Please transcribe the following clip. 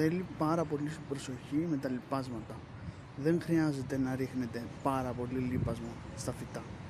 θέλει πάρα πολύ προσοχή με τα λιπάσματα. Δεν χρειάζεται να ρίχνετε πάρα πολύ λίπασμα στα φυτά.